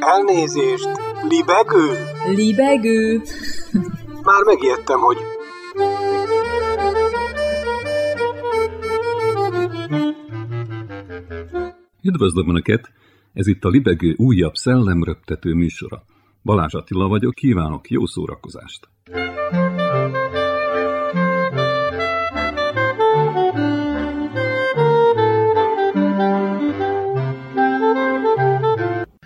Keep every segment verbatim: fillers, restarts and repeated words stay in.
Elnézést! Libegő! Libegő! Már megijedtem, hogy... Üdvözlöm Önöket! Ez itt a Libegő újabb szellemröptető műsora. Balázs Attila vagyok, kívánok jó szórakozást!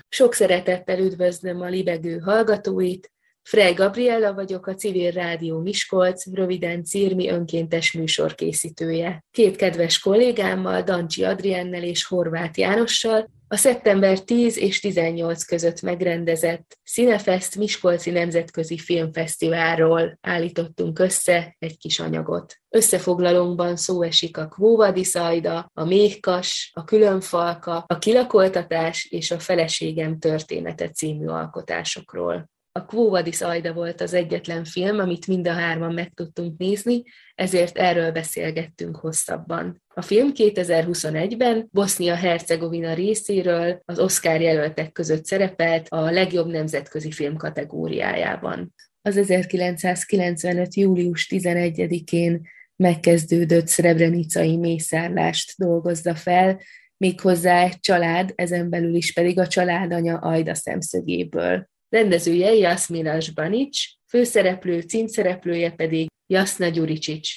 Sok szeretettel üdvözlöm a Libegő hallgatóit. Frej Gabriella vagyok, a Civil Rádió Miskolc, röviden Círmi önkéntes műsorkészítője. Két kedves kollégámmal, Dancsi Adriennel és Horváth Jánossal a szeptember tíz és tizennyolc között megrendezett Cinefest Miskolci Nemzetközi Filmfesztiválról állítottunk össze egy kis anyagot. Összefoglalónkban szó esik a Quo Vadis Aida, a Méhkas, a Különfalka, a Kilakoltatás és a Feleségem története című alkotásokról. A Quo Vadis Aida volt az egyetlen film, amit mind a hárman meg tudtunk nézni, ezért erről beszélgettünk hosszabban. A film kétezer-huszonegyben Bosznia-Hercegovina részéről az Oscar jelöltek között szerepelt a legjobb nemzetközi film kategóriájában. Az ezerkilencszázkilencvenöt. július tizenegyedikén megkezdődött szrebrenicai mészárlást dolgozza fel, méghozzá egy család, ezen belül is pedig a családanya Aida szemszögéből. Rendezője Jasminas Banics, főszereplő, címszereplője pedig Jasna Gyuricsics.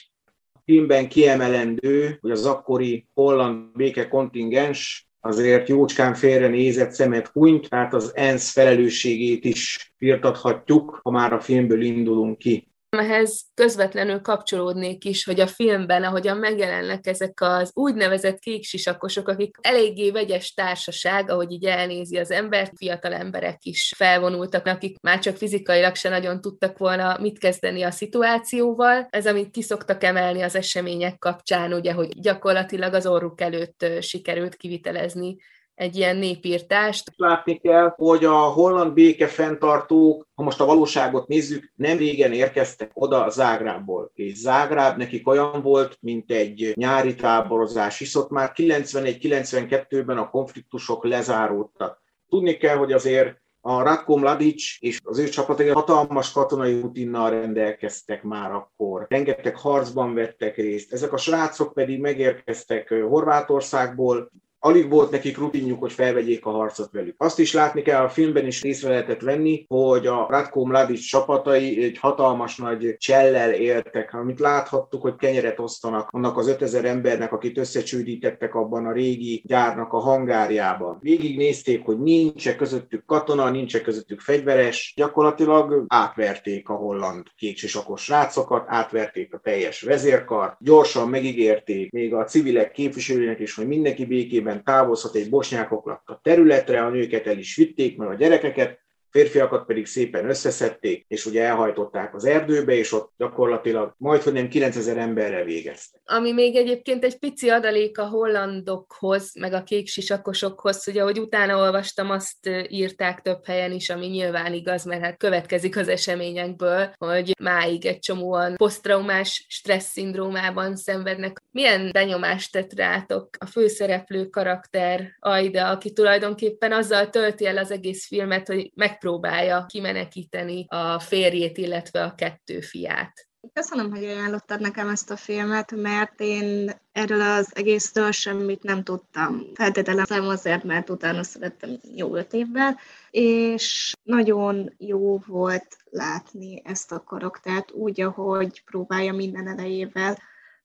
A filmben kiemelendő, hogy az akkori holland békekontingens azért jócskán félre nézett, szemet hunyt, tehát az ENSZ felelősségét is firtathatjuk, ha már a filmből indulunk ki. Ehhez közvetlenül kapcsolódnék is, hogy a filmben, ahogyan megjelennek ezek az úgynevezett kéksisakosok, akik eléggé vegyes társaság, ahogy így elnézi az embert, fiatal emberek is felvonultak, akik már csak fizikailag se nagyon tudtak volna mit kezdeni a szituációval. Ez, amit ki szoktak emelni az események kapcsán, ugye, hogy gyakorlatilag az orruk előtt sikerült kivitelezni egy ilyen népírtást. Látni kell, hogy a holland békefenntartók, ha most a valóságot nézzük, nem régen érkeztek oda Zágrából. És Zágráb nekik olyan volt, mint egy nyári táborozás, hisz ott már kilencvenegy-kilencvenkettőben a konfliktusok lezáródtak. Tudni kell, hogy azért a Ratko Mladić és az ő csapatai hatalmas katonai rutinnal rendelkeztek már akkor. Rengeteg harcban vettek részt. Ezek a srácok pedig megérkeztek Horvátországból, alig volt nekik rutinjuk, hogy felvegyék a harcot velük. Azt is látni kell, a filmben is részre lehetett venni, hogy a Ratko Mladić csapatai egy hatalmas nagy csellel éltek, amit láthattuk, hogy kenyeret osztanak annak az ötezer embernek, akit összecsődítettek abban a régi gyárnak a hangárjában. Végignézték, hogy nincs közöttük katona, nincs közöttük fegyveres, gyakorlatilag átverték a holland kéksisakos srácokat, átverték a teljes vezérkart, gyorsan megígérték még a civilek képviselőinek is, hogy mindenki békében távozhat, egy bosnyákok laktak területre, a nőket el is vitték, meg a gyerekeket, férfiakat pedig szépen összeszedték, és ugye elhajtották az erdőbe, és ott gyakorlatilag majdnem kilencezer emberre végeztek. Ami még egyébként egy pici adalék a hollandokhoz, meg a kéksisakosokhoz, ugye, ahogy utána olvastam, azt írták több helyen is, ami nyilván igaz, mert hát következik az eseményekből, hogy máig egy csomóan poszttraumás stressz szindrómában szenvednek. Milyen benyomást tett rátok a főszereplő karakter, Aida, aki tulajdonképpen azzal tölti el az egész filmet, hogy megpróbálja próbálja kimenekíteni a férjét, illetve a kettő fiát. Köszönöm, hogy ajánlottad nekem ezt a filmet, mert én erről az egészről semmit nem tudtam. Feltételezem azért, mert utána szerettem jó öt évvel, és nagyon jó volt látni ezt a karaktert úgy, ahogy próbálja minden erejével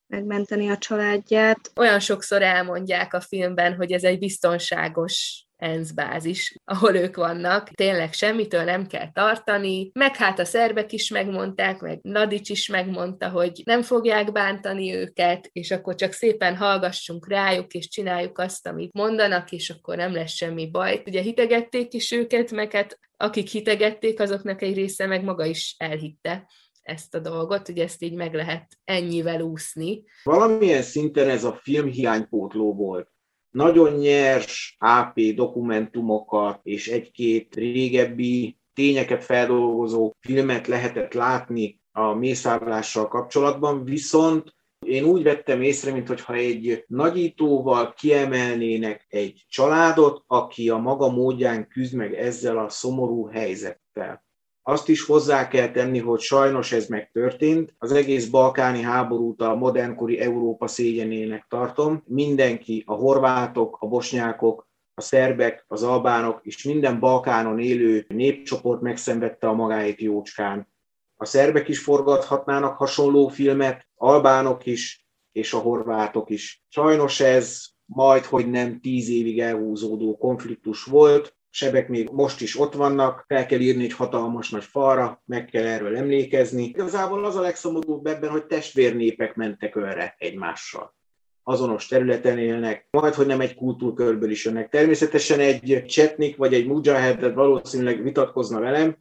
megmenteni a családját. Olyan sokszor elmondják a filmben, hogy ez egy biztonságos ENSZ bázis, ahol ők vannak, tényleg semmitől nem kell tartani, meg hát a szerbek is megmondták, meg Mladić is megmondta, hogy nem fogják bántani őket, és akkor csak szépen hallgassunk rájuk, és csináljuk azt, amit mondanak, és akkor nem lesz semmi baj. Ugye hitegették is őket, meg hát akik hitegették, azoknak egy része meg maga is elhitte ezt a dolgot, hogy ezt így meg lehet ennyivel úszni. Valamilyen szinten ez a film hiánypótló volt. Nagyon nyers á pé dokumentumokat és egy-két régebbi tényeket feldolgozó filmet lehetett látni a mészárlással kapcsolatban, viszont Én úgy vettem észre, mintha egy nagyítóval kiemelnének egy családot, aki a maga módján küzd meg ezzel a szomorú helyzettel. Azt is hozzá kell tenni, hogy sajnos ez megtörtént. Az egész balkáni háborút a modernkori Európa szégyenének tartom. Mindenki, a horvátok, a bosnyákok, a szerbek, az albánok és minden Balkánon élő népcsoport megszenvedte a magáét jócskán. A szerbek is forgathatnának hasonló filmet, albánok is, és a horvátok is. Sajnos ez majdhogy nem tíz évig elhúzódó konfliktus volt. Sebek még most is ott vannak, fel kell írni egy hatalmas nagy falra, meg kell erről emlékezni. Igazából az a legszomorúbb ebben, hogy testvérnépek mentek önre egymással. Azonos területen élnek, majd, hogy nem egy kultúrkörből is jönnek. Természetesen egy csetnik vagy egy mudzsahedet valószínűleg vitatkozna velem.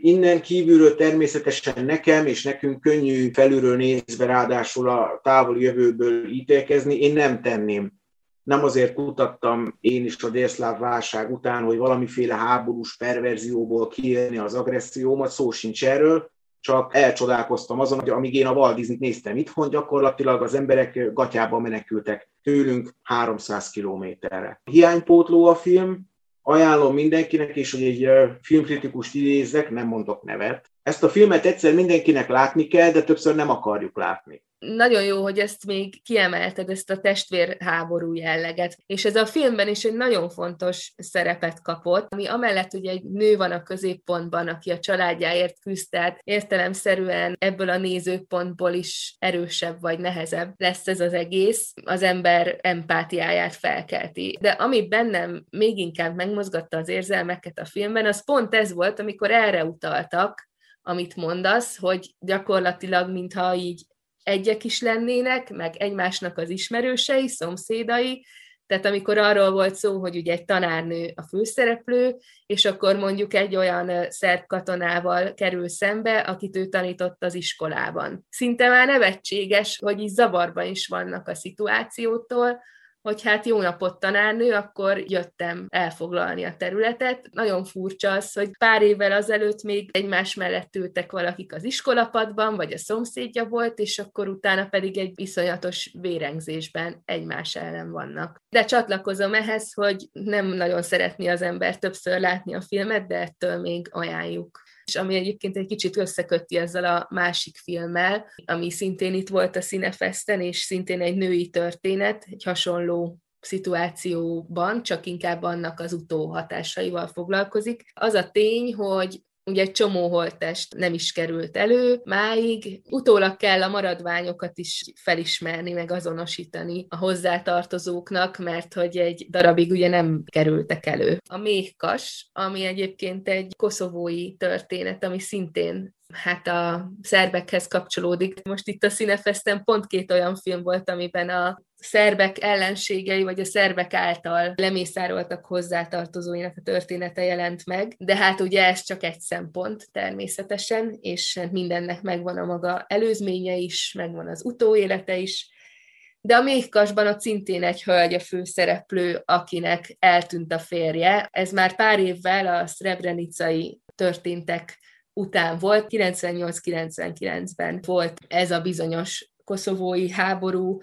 Innen kívülről természetesen nekem és nekünk könnyű felülről nézve, ráadásul a távoli jövőből ítélkezni, én nem tenném. Nem azért kutattam én is a délszláv válság után, hogy valamiféle háborús perverzióból kiélni az agressziómat, szó sincs erről, csak elcsodálkoztam azon, hogy amíg én a Walt Disney-t néztem itthon, gyakorlatilag az emberek gatyába menekültek tőlünk háromszáz kilométerre. Hiánypótló a film, ajánlom mindenkinek, és hogy egy filmkritikust idézzek, nem mondok nevet. Ezt a filmet egyszer mindenkinek látni kell, de többször nem akarjuk látni. Nagyon jó, hogy ezt még kiemelted, ezt a testvérháború jelleget, és ez a filmben is egy nagyon fontos szerepet kapott, ami amellett ugye egy nő van a középpontban, aki a családjáért küzd, tehát értelemszerűen ebből a nézőpontból is erősebb vagy nehezebb lesz ez az egész, az ember empátiáját felkelti. De ami bennem még inkább megmozgatta az érzelmeket a filmben, az pont ez volt, amikor erre utaltak, amit mondasz, hogy gyakorlatilag mintha így egyek is lennének, meg egymásnak az ismerősei, szomszédai, tehát amikor arról volt szó, hogy ugye egy tanárnő a főszereplő, és akkor mondjuk egy olyan szerb katonával kerül szembe, akit ő tanított az iskolában. Szinte már nevetséges, hogy így zavarban is vannak a szituációtól, hogy hát jó napot tanárnő, akkor jöttem elfoglalni a területet. Nagyon furcsa az, hogy pár évvel azelőtt még egymás mellett ültek valakik az iskolapadban, vagy a szomszédja volt, és akkor utána pedig egy iszonyatos vérengzésben egymás ellen vannak. De csatlakozom ehhez, hogy nem nagyon szeretné az ember többször látni a filmet, de ettől még ajánljuk. És ami egyébként egy kicsit összeköti ezzel a másik filmmel, ami szintén itt volt a Cinefesten, és szintén egy női történet, egy hasonló szituációban, csak inkább annak az utóhatásaival foglalkozik. Az a tény, hogy ugye egy csomó holttest nem is került elő máig, utólag kell a maradványokat is felismerni, meg azonosítani a hozzátartozóknak, mert hogy egy darabig ugye nem kerültek elő. A Méhkas, ami egyébként egy koszovói történet, ami szintén hát a szerbekhez kapcsolódik. Most itt a Cinefesten pont két olyan film volt, amiben a szerbek ellenségei, vagy a szerbek által lemészároltak hozzátartozóinak a története jelent meg, de hát ugye ez csak egy szempont természetesen, és mindennek megvan a maga előzménye is, megvan az utóélete is, de a Méhkasban ott szintén egy hölgy a főszereplő, akinek eltűnt a férje. Ez már pár évvel a szrebrenicai történtek után volt, kilencvennyolc-kilencvenkilencben volt ez a bizonyos koszovói háború,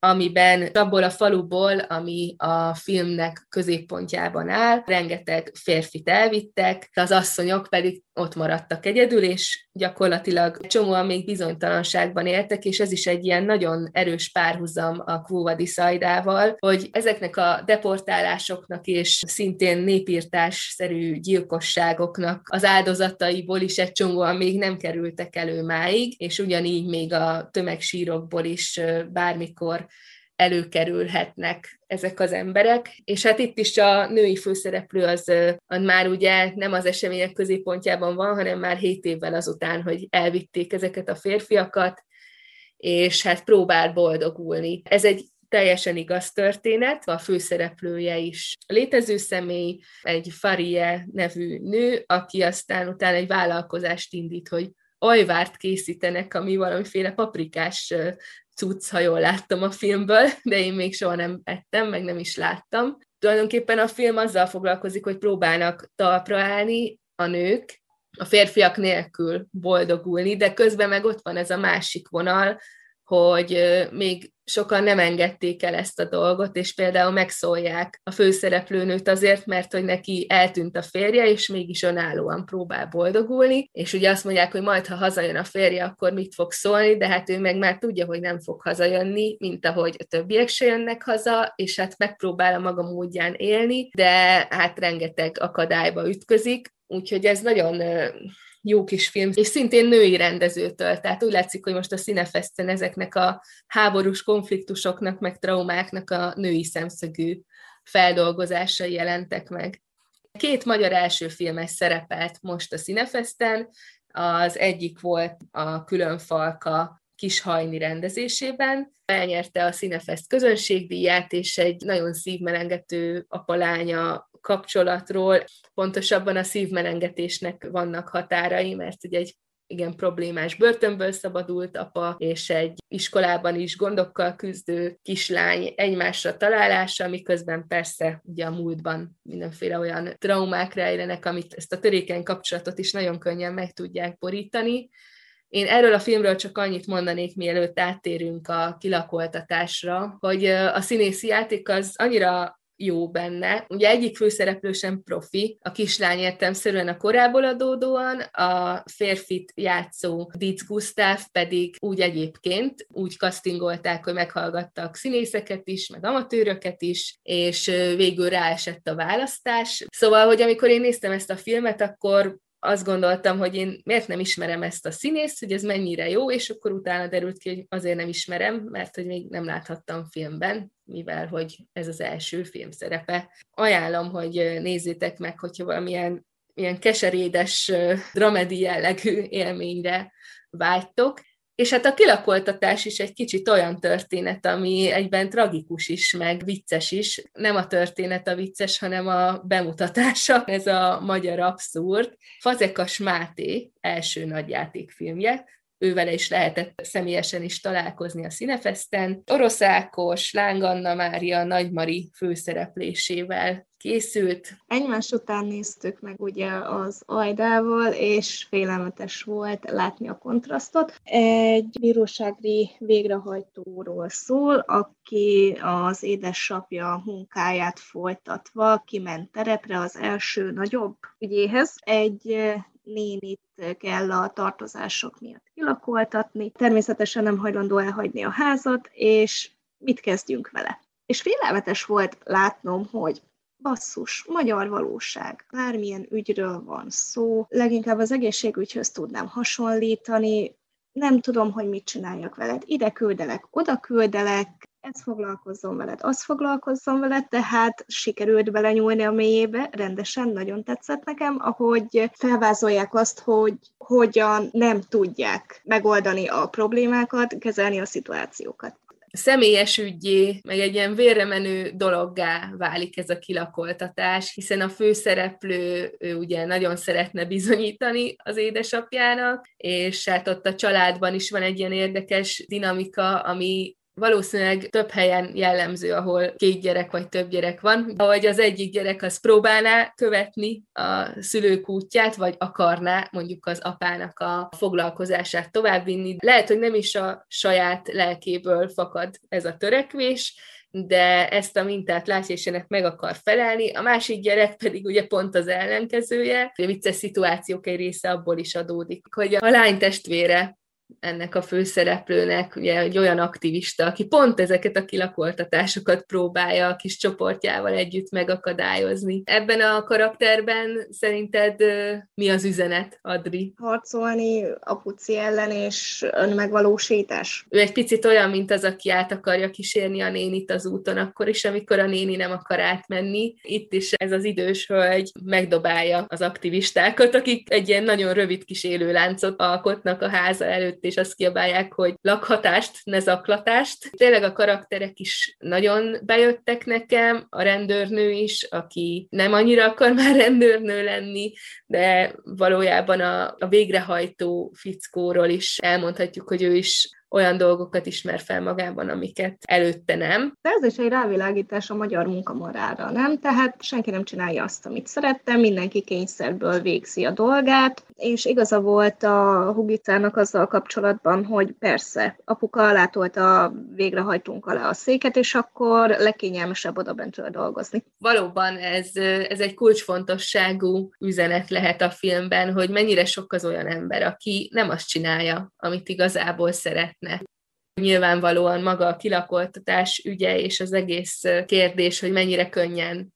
amiben abból a faluból, ami a filmnek középpontjában áll, rengeteg férfit elvittek, az asszonyok pedig ott maradtak egyedül, és gyakorlatilag csomóan még bizonytalanságban éltek, és ez is egy ilyen nagyon erős párhuzam a Quo Vadis Aidával, hogy ezeknek a deportálásoknak és szintén népírtásszerű gyilkosságoknak az áldozataiból is egy csomóan még nem kerültek elő máig, és ugyanígy még a tömegsírokból is bármikor előkerülhetnek ezek az emberek, és hát itt is a női főszereplő az, az már ugye nem az események középpontjában van, hanem már hét évvel azután, hogy elvitték ezeket a férfiakat, és hát próbál boldogulni. Ez egy teljesen igaz történet, a főszereplője is létező személy, egy Farie nevű nő, aki aztán utána egy vállalkozást indít, hogy ajvárt készítenek, ami valamiféle paprikás cucc, ha jól láttam a filmből, de én még soha nem ettem, meg nem is láttam. Tulajdonképpen a film azzal foglalkozik, hogy próbálnak talpra állni a nők, a férfiak nélkül boldogulni, de közben meg ott van ez a másik vonal, hogy még sokan nem engedték el ezt a dolgot, és például megszólják a főszereplőnőt azért, mert hogy neki eltűnt a férje, és mégis önállóan próbál boldogulni, és ugye azt mondják, hogy majd, ha hazajön a férje, akkor mit fog szólni, de hát ő meg már tudja, hogy nem fog hazajönni, mint ahogy a többiek se jönnek haza, és hát megpróbál a maga módján élni, de hát rengeteg akadályba ütközik, úgyhogy ez nagyon... jó kis film, és szintén női rendezőtől, tehát úgy látszik, hogy most a Cinefesten ezeknek a háborús konfliktusoknak, meg traumáknak a női szemszögű feldolgozásai jelentek meg. Két magyar első filmes szerepelt most a Cinefesten, az egyik volt a Különfalka Kis Hajni rendezésében, elnyerte a Cinefest közönségdíját, és egy nagyon szívmelengető apalánya kapcsolatról, pontosabban a szívmelengetésnek vannak határai, mert ugye egy igen problémás börtönből szabadult apa, és egy iskolában is gondokkal küzdő kislány egymásra találása, miközben persze ugye a múltban mindenféle olyan traumák rejlenek, amit ezt a törékeny kapcsolatot is nagyon könnyen meg tudják borítani. Én erről a filmről csak annyit mondanék, mielőtt áttérünk a Kilakoltatásra, hogy a színészi játék az annyira jó benne. Ugye egyik főszereplő sem profi, a kislány értelemszerűen a korából adódóan, a férfit játszó Dietz Gusztáv pedig úgy egyébként, úgy castingolták, hogy meghallgattak színészeket is, meg amatőröket is, és végül ráesett a választás. Szóval, hogy amikor én néztem ezt a filmet, akkor azt gondoltam, hogy én miért nem ismerem ezt a színészt, hogy ez mennyire jó, és akkor utána derült ki, hogy azért nem ismerem, mert hogy még nem láthattam filmben, mivel hogy ez az első filmszerepe. Ajánlom, hogy nézzétek meg, hogyha valamilyen ilyen keserédes, dramedi jellegű élményre vágytok. És hát a Kilakoltatás is egy kicsit olyan történet, ami egyben tragikus is, meg vicces is. Nem a történet a vicces, hanem a bemutatása, ez a magyar abszurd. Fazekas Máté első nagyjátékfilmje, ővele is lehetett személyesen is találkozni a Cinefesten. Orosz Ákos, Láng Anna Mária, Nagy Mari főszereplésével készült. Egymás után néztük meg ugye az Aidával, és félelmetes volt látni a kontrasztot. Egy bírósági végrehajtóról szól, aki az édesapja munkáját folytatva kiment terepre az első nagyobb ügyéhez. Egy nénit kell a tartozások miatt kilakoltatni, természetesen nem hajlandó elhagyni a házat, és mit kezdjünk vele. És félelmetes volt látnom, hogy basszus, magyar valóság. Bármilyen ügyről van szó, leginkább az egészségügyhöz tudnám hasonlítani, nem tudom, hogy mit csináljak veled. Ide küldelek, oda küldelek, ez foglalkozzon veled, az foglalkozzon veled, tehát sikerült belenyúlni a mélyébe, rendesen, nagyon tetszett nekem, ahogy felvázolják azt, hogy hogyan nem tudják megoldani a problémákat, kezelni a szituációkat. Személyes ügyé, meg egy ilyen vérremenő dologgá válik ez a kilakoltatás, hiszen a főszereplő ő ugye nagyon szeretne bizonyítani az édesapjának, és hát ott a családban is van egy ilyen érdekes dinamika, ami valószínűleg több helyen jellemző, ahol két gyerek vagy több gyerek van, ahogy az egyik gyerek az próbálná követni a szülők útját, vagy akarná mondjuk az apának a foglalkozását továbbvinni. Lehet, hogy nem is a saját lelkéből fakad ez a törekvés, de ezt a mintát látja, és ennek meg akar felelni. A másik gyerek pedig ugye pont az ellenkezője. A vicces szituációk egy része abból is adódik, hogy a lány testvére ennek a főszereplőnek, ugye egy olyan aktivista, aki pont ezeket a kilakoltatásokat próbálja a kis csoportjával együtt megakadályozni. Ebben a karakterben szerinted mi az üzenet, Adri? Harcolni apuci ellen és önmegvalósítás. Ő egy picit olyan, mint az, aki át akarja kísérni a nénit az úton akkor is, amikor a néni nem akar átmenni. Itt is ez az idős hölgy megdobálja az aktivistákat, akik egy ilyen nagyon rövid kis élőláncot alkotnak a háza előtt, és azt kiabálják, hogy lakhatást, ne zaklatást. Tényleg a karakterek is nagyon bejöttek nekem, a rendőrnő is, aki nem annyira akar már rendőrnő lenni, de valójában a, a végrehajtó fickóról is elmondhatjuk, hogy ő is olyan dolgokat ismer fel magában, amiket előtte nem. De ez is egy rávilágítás a magyar munkamorára, nem? Tehát senki nem csinálja azt, amit szerette, mindenki kényszerből végzi a dolgát, és igaza volt a Hugicának azzal kapcsolatban, hogy persze, apuka alátolta végrehajtunk alá a széket, és akkor legkényelmesebb odabentről dolgozni. Valóban ez, ez egy kulcsfontosságú üzenet lehet a filmben, hogy mennyire sok az olyan ember, aki nem azt csinálja, amit igazából szeretne. Nyilvánvalóan maga a kilakoltatás ügye és az egész kérdés, hogy mennyire könnyen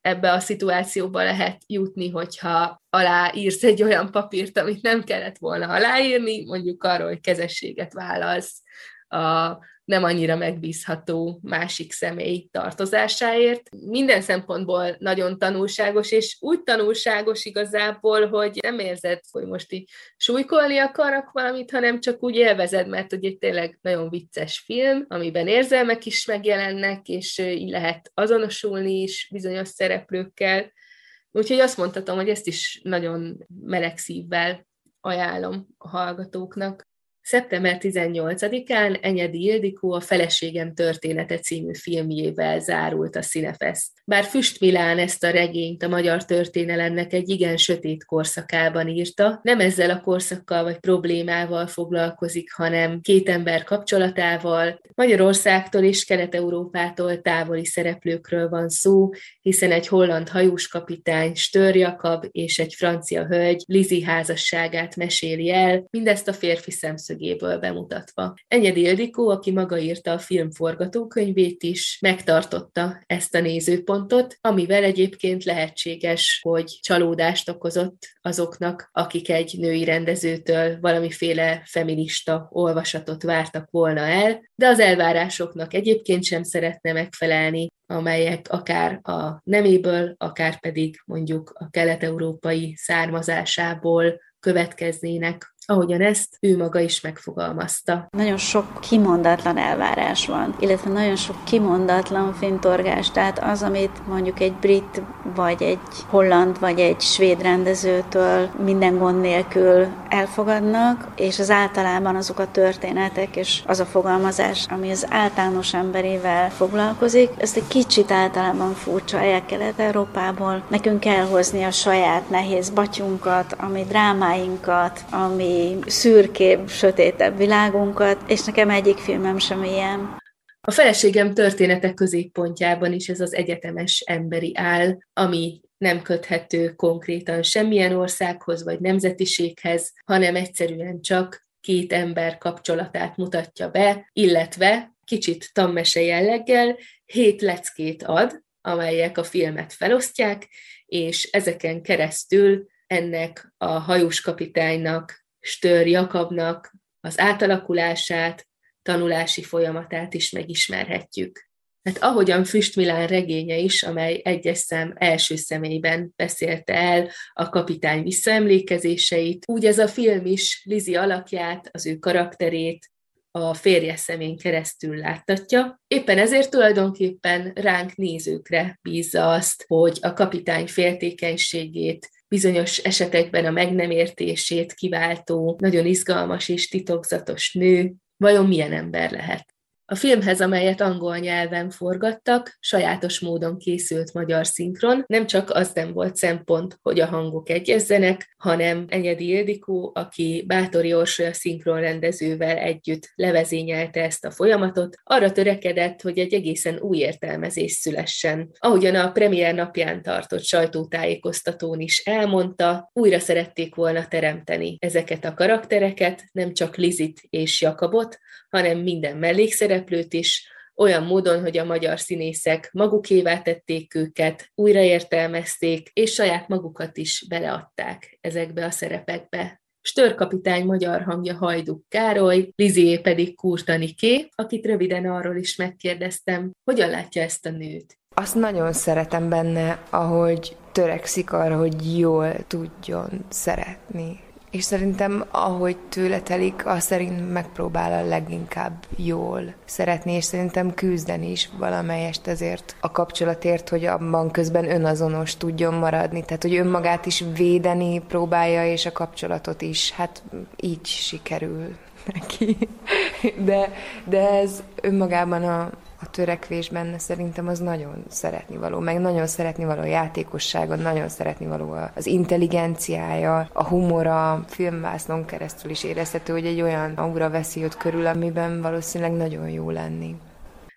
ebbe a szituációba lehet jutni, hogyha aláírsz egy olyan papírt, amit nem kellett volna aláírni, mondjuk arról, hogy kezességet vállalsz a nem annyira megbízható másik személy tartozásáért. Minden szempontból nagyon tanulságos, és úgy tanulságos igazából, hogy nem érzed, hogy most így súlykolni akarok valamit, hanem csak úgy élvezed, mert hogy egy tényleg nagyon vicces film, amiben érzelmek is megjelennek, és így lehet azonosulni is bizonyos szereplőkkel. Úgyhogy azt mondhatom, hogy ezt is nagyon meleg szívvel ajánlom a hallgatóknak. szeptember tizennyolcadikán Enyedi Ildikó a Feleségem története című filmjével zárult a Cinefest. Bár Füst Milán ezt a regényt a magyar történelemnek egy igen sötét korszakában írta, nem ezzel a korszakkal vagy problémával foglalkozik, hanem két ember kapcsolatával, Magyarországtól és Kelet-Európától távoli szereplőkről van szó, hiszen egy holland hajóskapitány, Störr Jakab és egy francia hölgy Lizi házasságát meséli el, mindezt a férfi szemszögéből bemutatva. Enyedi Ildikó, aki maga írta a film forgatókönyvét is, megtartotta ezt a nézőpontot, amivel egyébként lehetséges, hogy csalódást okozott azoknak, akik egy női rendezőtől valamiféle feminista olvasatot vártak volna el, de az elvárásoknak egyébként sem szeretne megfelelni, amelyek akár a neméből, akár pedig mondjuk a kelet-európai származásából következnének, ahogyan ezt ő maga is megfogalmazta. Nagyon sok kimondatlan elvárás van, illetve nagyon sok kimondatlan fintorgás, tehát az, amit mondjuk egy brit, vagy egy holland, vagy egy svéd rendezőtől minden gond nélkül elfogadnak, és az általában azok a történetek, és az a fogalmazás, ami az általános emberével foglalkozik, ezt egy kicsit általában furcsa el-kelet-Európából. Nekünk kell hozni a saját nehéz batyunkat, a mi drámáinkat, ami szürkébb, sötétebb világunkat, és nekem egyik filmem sem ilyen. A Feleségem története középpontjában is ez az egyetemes emberi áll, ami nem köthető konkrétan semmilyen országhoz vagy nemzetiséghez, hanem egyszerűen csak két ember kapcsolatát mutatja be, illetve kicsit tanmese jelleggel hét leckét ad, amelyek a filmet felosztják, és ezeken keresztül ennek a hajós kapitánynak, Störr Jakabnak az átalakulását, tanulási folyamatát is megismerhetjük. Hát ahogyan Füst Milán regénye is, amely egyes szám első személyben beszélte el a kapitány visszaemlékezéseit, úgy ez a film is Lizi alakját, az ő karakterét a férje szemén keresztül láttatja. Éppen ezért tulajdonképpen ránk nézőkre bízza azt, hogy a kapitány féltékenységét, bizonyos esetekben a meg nem értését kiváltó, nagyon izgalmas és titokzatos nő vajon milyen ember lehet. A filmhez, amelyet angol nyelven forgattak, sajátos módon készült magyar szinkron, nem csak az nem volt szempont, hogy a hangok egyezzenek, hanem Enyedi Ildikó, aki Bátori Orsolya szinkronrendezővel együtt levezényelte ezt a folyamatot, arra törekedett, hogy egy egészen új értelmezés szülessen. Ahogyan a premier napján tartott sajtótájékoztatón is elmondta, újra szerették volna teremteni ezeket a karaktereket, nem csak Lizit és Jakabot, hanem minden mellékszereplőt is, olyan módon, hogy a magyar színészek magukévá tették őket, újraértelmezték, és saját magukat is beleadták ezekbe a szerepekbe. Störr kapitány magyar hangja Hajduk Károly, Lizié pedig Kurtaniké, akit röviden arról is megkérdeztem, hogyan látja ezt a nőt. Azt nagyon szeretem benne, ahogy törekszik arra, hogy jól tudjon szeretni. És szerintem, ahogy tőle telik, azt szerint megpróbál a leginkább jól szeretni, és szerintem küzdeni is valamelyest ezért a kapcsolatért, hogy abban közben önazonos tudjon maradni. Tehát, hogy önmagát is védeni próbálja, és a kapcsolatot is. Hát így sikerül neki. de, de ez önmagában a, a törekvés benne szerintem az nagyon szeretnivaló, meg nagyon szeretnivaló a játékossága, nagyon szeretnivaló az intelligenciája, a humora, filmvásznon keresztül is érezhető, hogy egy olyan aura veszi ott körül, amiben valószínűleg nagyon jó lenni.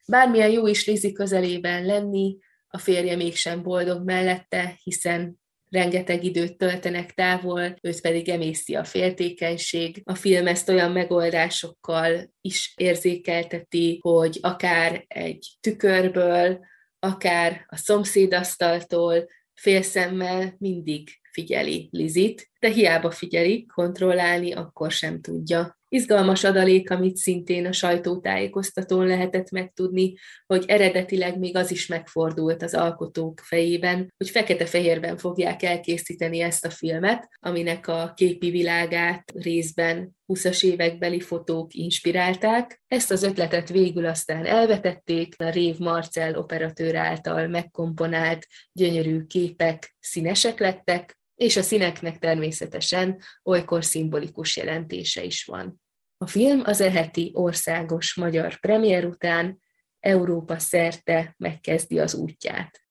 Bármilyen jó is Lizi közelében lenni, a férje mégsem boldog mellette, hiszen rengeteg időt töltenek távol, őt pedig emészi a féltékenység. A film ezt olyan megoldásokkal is érzékelteti, hogy akár egy tükörből, akár a szomszédasztaltól félszemmel mindig figyeli Lizit, de hiába figyeli, kontrollálni akkor sem tudja. Izgalmas adalék, amit szintén a sajtótájékoztatón lehetett megtudni, hogy eredetileg még az is megfordult az alkotók fejében, hogy fekete-fehérben fogják elkészíteni ezt a filmet, aminek a képi világát részben húszas évekbeli fotók inspirálták. Ezt az ötletet végül aztán elvetették, a Rév Marcell operatőr által megkomponált gyönyörű képek színesek lettek, és a színeknek természetesen olykor szimbolikus jelentése is van. A film az e heti országos magyar premier után Európa szerte megkezdi az útját.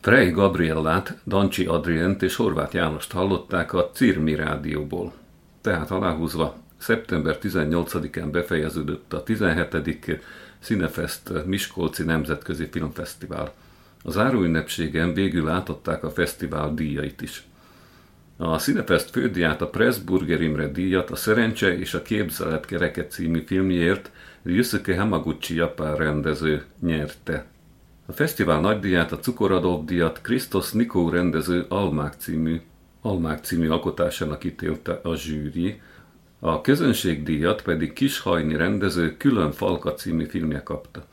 Frej Gabriellát, Dancsi Adrienne-t és Horváth Jánost hallották a Círmi rádióból. Tehát aláhúzva, szeptember tizennyolcadikán befejeződött a tizenhetedik Cinefest Miskolci Nemzetközi Filmfesztivál. A záróünnepségen végül átadták a fesztivál díjait is. A Cinefest fődíját, a Pressburger Imre díjat a Szerencse és a Képzelet kereke című filmjéért Yusuke Hamaguchi japán rendező nyerte. A fesztivál nagydíját, a Cukoradov díjat Krisztos Nikó rendező Almák című, Almák című alkotásának ítélte a zsűri, a közönségdíjat pedig Kis Hajni rendező Különfalka című filmje kapta.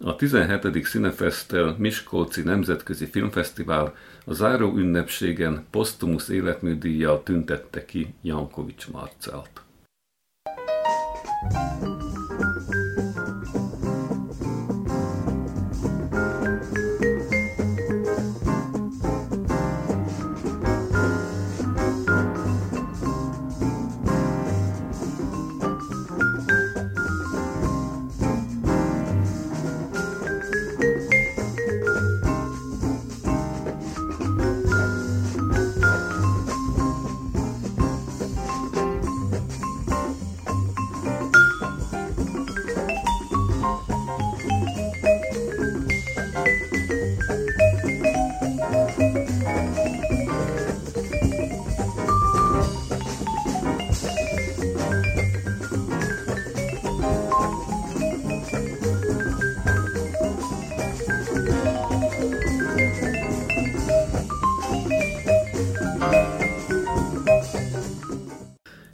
A tizenhetedik Cinefest Miskolci Nemzetközi Filmfesztivál a záró ünnepségen posztumusz életműdíjjal tüntette ki Jankovics Marcellt.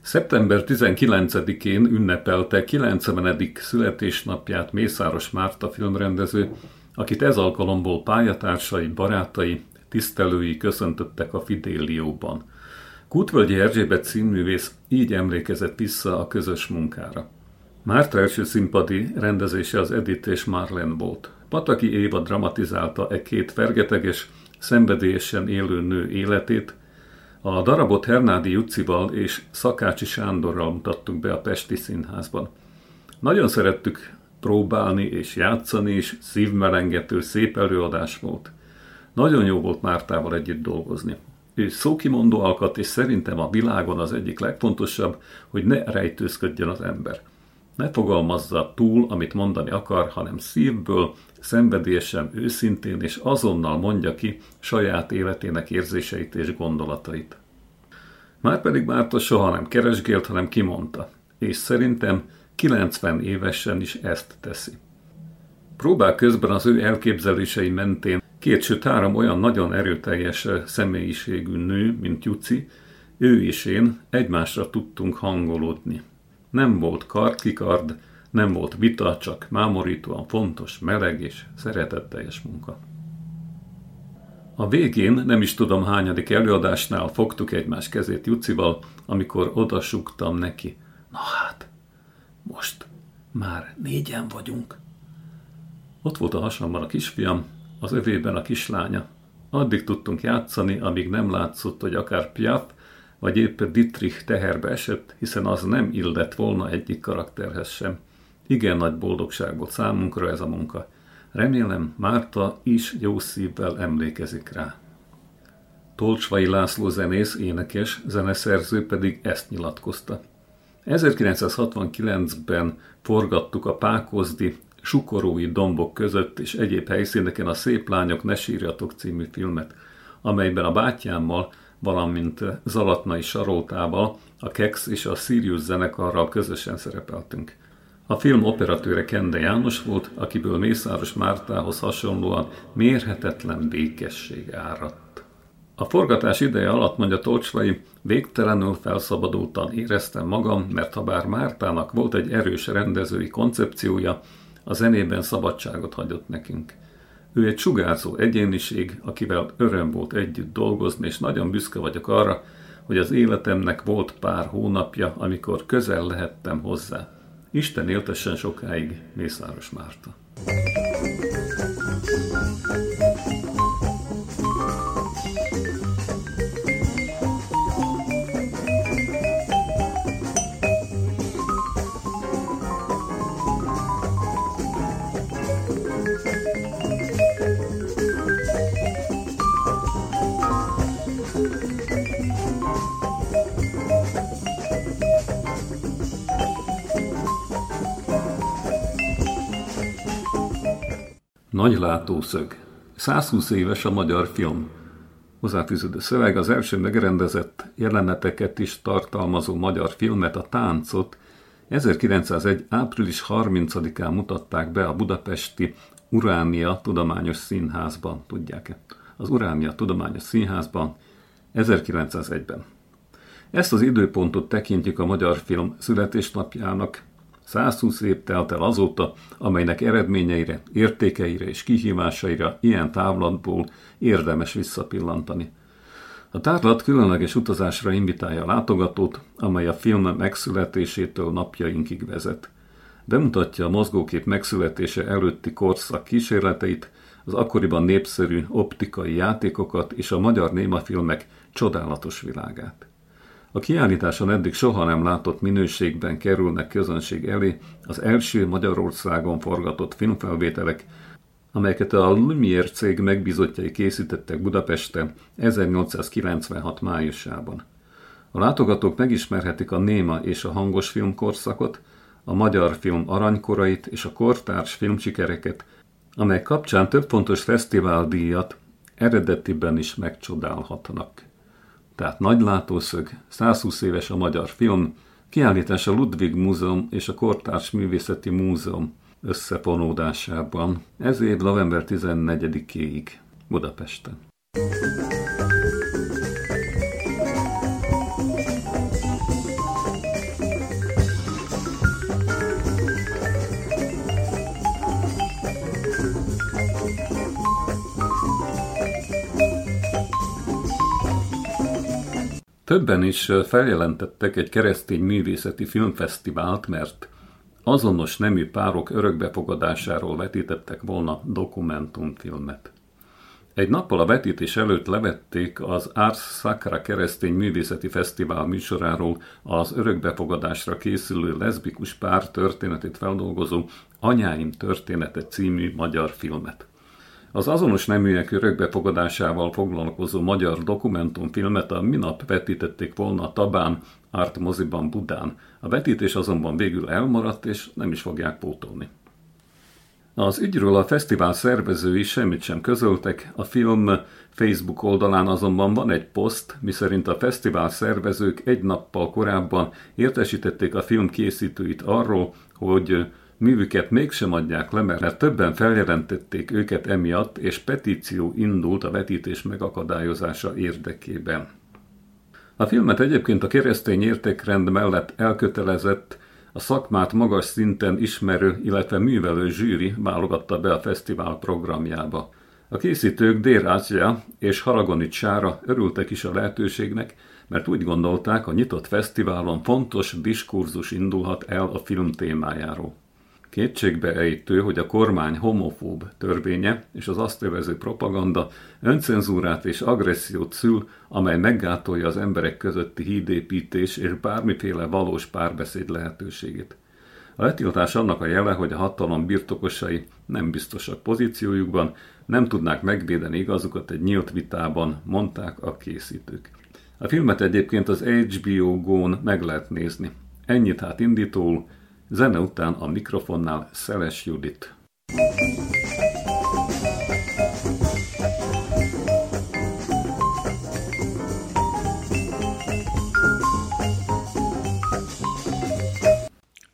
szeptember tizenkilencedikén ünnepelte kilencvenedik születésnapját Mészáros Márta filmrendező, akit ez alkalomból pályatársai, barátai, tisztelői köszöntöttek a Fidélióban. Kútvölgyi Erzsébet színművész így emlékezett vissza a közös munkára. Márta első színpadi rendezése az Edith és Marlene volt. Pataki Éva dramatizálta e két fergeteges, szenvedélyesen élő nő életét. A darabot Hernádi Jucival és Szakácsi Sándorral mutattuk be a Pesti Színházban. Nagyon szerettük próbálni és játszani, és szívmelengető, szép előadás volt. Nagyon jó volt Mártával együtt dolgozni. Ő szókimondó alkat, és szerintem a világon az egyik legfontosabb, hogy ne rejtőzködjön az ember. Ne fogalmazza túl, amit mondani akar, hanem szívből, szenvedélyesen, őszintén és azonnal mondja ki saját életének érzéseit és gondolatait. Márpedig Márta soha nem keresgélt, hanem kimondta, és szerintem kilencven évesen is ezt teszi. Próbál közben az ő elképzelései mentén két, sőt három olyan nagyon erőteljes személyiségű nő, mint Juci, ő és én egymásra tudtunk hangolódni. Nem volt kard-kikard, nem volt vita, csak mámorítóan fontos, meleg és szeretetteljes munka. A végén nem is tudom hányadik előadásnál fogtuk egymás kezét Jucival, amikor odasugtam neki. Na hát, most már négyen vagyunk. Ott volt a hasamban a kisfiam, az övében a kislánya. Addig tudtunk játszani, amíg nem látszott, hogy akár Piaf, vagy épp Dietrich teherbe esett, hiszen az nem illett volna egyik karakterhez sem. Igen nagy boldogság volt számunkra ez a munka. Remélem, Márta is jó szívvel emlékezik rá. Tolcsvai László zenész, énekes, zeneszerző pedig ezt nyilatkozta. ezerkilencszázhatvankilencben forgattuk a pákozdi, sukorói dombok között és egyéb helyszíneken a Szép lányok, ne sírjatok című filmet, amelyben a bátyámmal, valamint Zalatnai Sarótával, a Kex és a Sirius zenekarral közösen szerepeltünk. A film operatőre Kende János volt, akiből Mészáros Mártához hasonlóan mérhetetlen békesség áradt. A forgatás ideje alatt, mondja Tolcsvai, végtelenül felszabadultan éreztem magam, mert ha bár Mártának volt egy erős rendezői koncepciója, a zenében szabadságot hagyott nekünk. Ő egy sugárzó egyéniség, akivel öröm volt együtt dolgozni, és nagyon büszke vagyok arra, hogy az életemnek volt pár hónapja, amikor közel lehettem hozzá. Isten éltessen sokáig, Mészáros Márta. Nagy látószög. százhúsz éves a magyar film. Hozzáfűződő szöveg az első megrendezett jeleneteket is tartalmazó magyar filmet, a Táncot ezerkilencszázegy. április harmincadikán mutatták be a budapesti Uránia Tudományos Színházban, tudják-e? Az Uránia Tudományos Színházban ezerkilencszázegy-ben. Ezt az időpontot tekintjük a magyar film születésnapjának. százhúsz év telt el azóta, amelynek eredményeire, értékeire és kihívásaira ilyen távlatból érdemes visszapillantani. A tárlat különleges utazásra invitálja a látogatót, amely a film megszületésétől napjainkig vezet. Bemutatja a mozgókép megszületése előtti korszak kísérleteit, az akkoriban népszerű optikai játékokat és a magyar némafilmek csodálatos világát. A kiállításon eddig soha nem látott minőségben kerülnek közönség elé az első Magyarországon forgatott filmfelvételek, amelyeket a Lumière cég megbízottjai készítettek Budapesten ezernyolcszázkilencvenhat. májusában. A látogatók megismerhetik a néma és a hangos filmkorszakot, a magyar film aranykorait és a kortárs filmsikereket, amely kapcsán több fontos fesztiváldíjat eredetiben is megcsodálhatnak. Tehát nagy látószög, százhúsz éves a magyar film, kiállítás a Ludwig Múzeum és a Kortárs Művészeti Múzeum összefonódásában. Ez év november tizennegyedikéig Budapesten. Többen is feljelentettek egy keresztény művészeti filmfesztivált, mert azonos nemű párok örökbefogadásáról vetítettek volna dokumentumfilmet. Egy nappal a vetítés előtt levették az Ars Sacra keresztény művészeti fesztivál műsoráról az örökbefogadásra készülő leszbikus pár történetét feldolgozó Anyáim története című magyar filmet. Az azonos neműek örökbefogadásával foglalkozó magyar dokumentumfilmet a minap vetítették volna a Tabán Art moziban Budán. A vetítés azonban végül elmaradt, és nem is fogják pótolni. Az ügyről a fesztivál szervezői semmit sem közöltek, a film Facebook oldalán azonban van egy poszt, miszerint a fesztivál szervezők egy nappal korábban értesítették a film készítőit arról, hogy művüket mégsem adják le, mert többen feljelentették őket emiatt, és petíció indult a vetítés megakadályozása érdekében. A filmet egyébként a keresztény értékrend mellett elkötelezett, a szakmát magas szinten ismerő, illetve művelő zsűri válogatta be a fesztivál programjába. A készítők Dér-Ázsia és Haragoni Csára örültek is a lehetőségnek, mert úgy gondolták, a nyitott fesztiválon fontos diskurzus indulhat el a film témájáról. Kétségbeejtő, hogy a kormány homofób törvénye és az azt övező propaganda öncenzúrát és agressziót szül, amely meggátolja az emberek közötti hídépítés és bármiféle valós párbeszéd lehetőségét. A letiltás annak a jele, hogy a hatalom birtokosai nem biztosak pozíciójukban, nem tudnák megvédeni igazukat egy nyílt vitában, mondták a készítők. A filmet egyébként az há bé o Go-n meg lehet nézni. Ennyit hát indítóul, zene után a mikrofonnál Szeles Judit.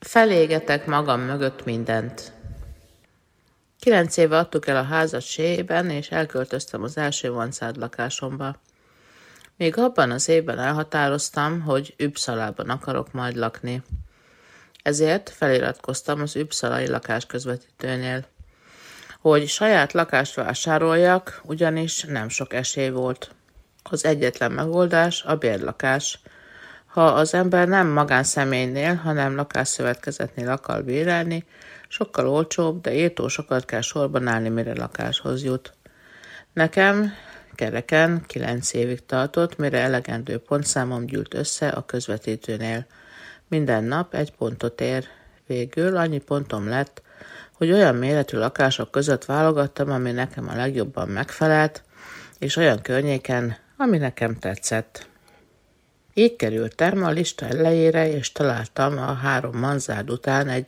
Felégetek magam mögött mindent. Kilenc éve adtuk el a házat Séhben, és elköltöztem az első vonszád lakásomba. Még abban az évben elhatároztam, hogy Uppsalában akarok majd lakni. Ezért feliratkoztam az uppsalai lakásközvetítőnél. Hogy saját lakást vásároljak, ugyanis nem sok esély volt. Az egyetlen megoldás a bérlakás. Ha az ember nem magánszemélynél, hanem lakásszövetkezetnél akar bérelni, sokkal olcsóbb, de írtó sokat kell sorban állni, mire lakáshoz jut. Nekem kereken kilenc évig tartott, mire elegendő pontszámom gyűlt össze a közvetítőnél. Minden nap egy pontot ér. Végül annyi pontom lett, hogy olyan méretű lakások között válogattam, ami nekem a legjobban megfelelt, és olyan környéken, ami nekem tetszett. Így kerültem a lista elejére, és találtam a három manzád után egy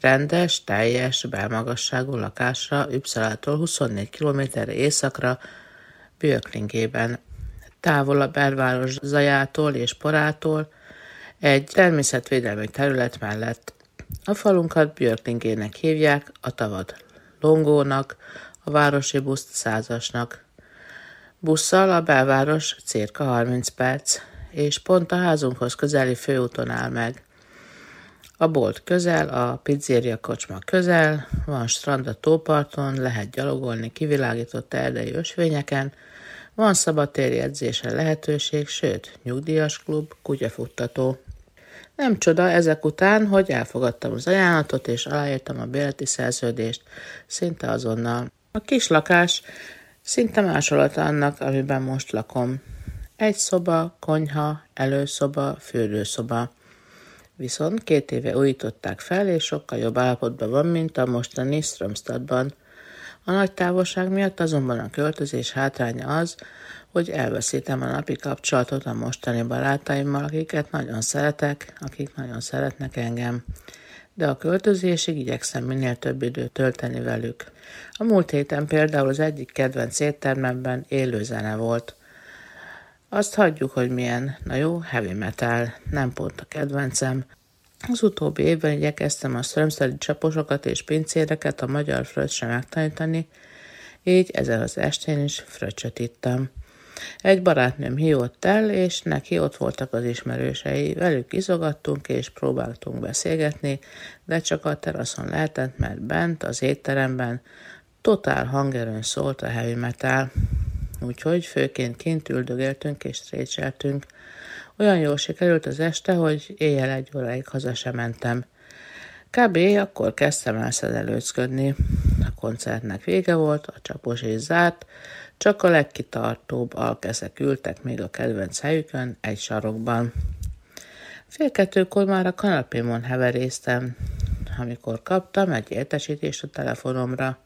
rendes, teljes belmagasságú lakásra Uppsalától huszonnégy kilométerre északra, Björklingében, távol a belváros zajától és porától, egy természetvédelmi terület mellett. A falunkat Björklingének hívják, a tavat Longónak, a városi buszt százasnak. Busszal a belváros cirka harminc perc, és pont a házunkhoz közeli főúton áll meg. A bolt közel, a pizzéria kocsma közel, van strand a tóparton, lehet gyalogolni kivilágított erdei ösvényeken, van szabadtéri edzésre lehetőség, sőt, nyugdíjas klub, kutyafuttató. Nem csoda ezek után, hogy elfogadtam az ajánlatot, és aláírtam a bérleti szerződést szinte azonnal. A kis lakás szinte másolata annak, amiben most lakom. Egy szoba, konyha, előszoba, fürdőszoba. Viszont két éve újították fel, és sokkal jobb állapotban van, mint a mostani Strömstadban. A nagy távolság miatt azonban a költözés hátránya az, hogy elveszítem a napi kapcsolatot a mostani barátaimmal, akiket nagyon szeretek, akik nagyon szeretnek engem. De a költözésig igyekszem minél több időt tölteni velük. A múlt héten például az egyik kedvenc éttermemben élő zene volt. Azt hagyjuk, hogy milyen, na jó, heavy metal, nem pont a kedvencem. Az utóbbi évben igyekeztem a strömstadi csaposokat és pincéreket a magyar fröccsre megtanítani, így ezen az estén is fröccsöt ittam. Egy barátnőm hívott el, és neki ott voltak az ismerősei, velük izogattunk és próbáltunk beszélgetni, de csak a teraszon lehetett, mert bent az étteremben totál hangerőn szólt a heavy metal. Úgyhogy főként kint üldögéltünk és trécseltünk. Olyan jól sikerült az este, hogy éjjel egy óráig haza sem mentem. Kb. Akkor kezdtem el szedelőcködni. A koncertnek vége volt, a csapos is zárt, csak a legkitartóbb alkeszek ültek még a kedvenc helyükön, egy sarokban. Fél kettőkor már a kanapémon heveréztem, amikor kaptam egy értesítést a telefonomra.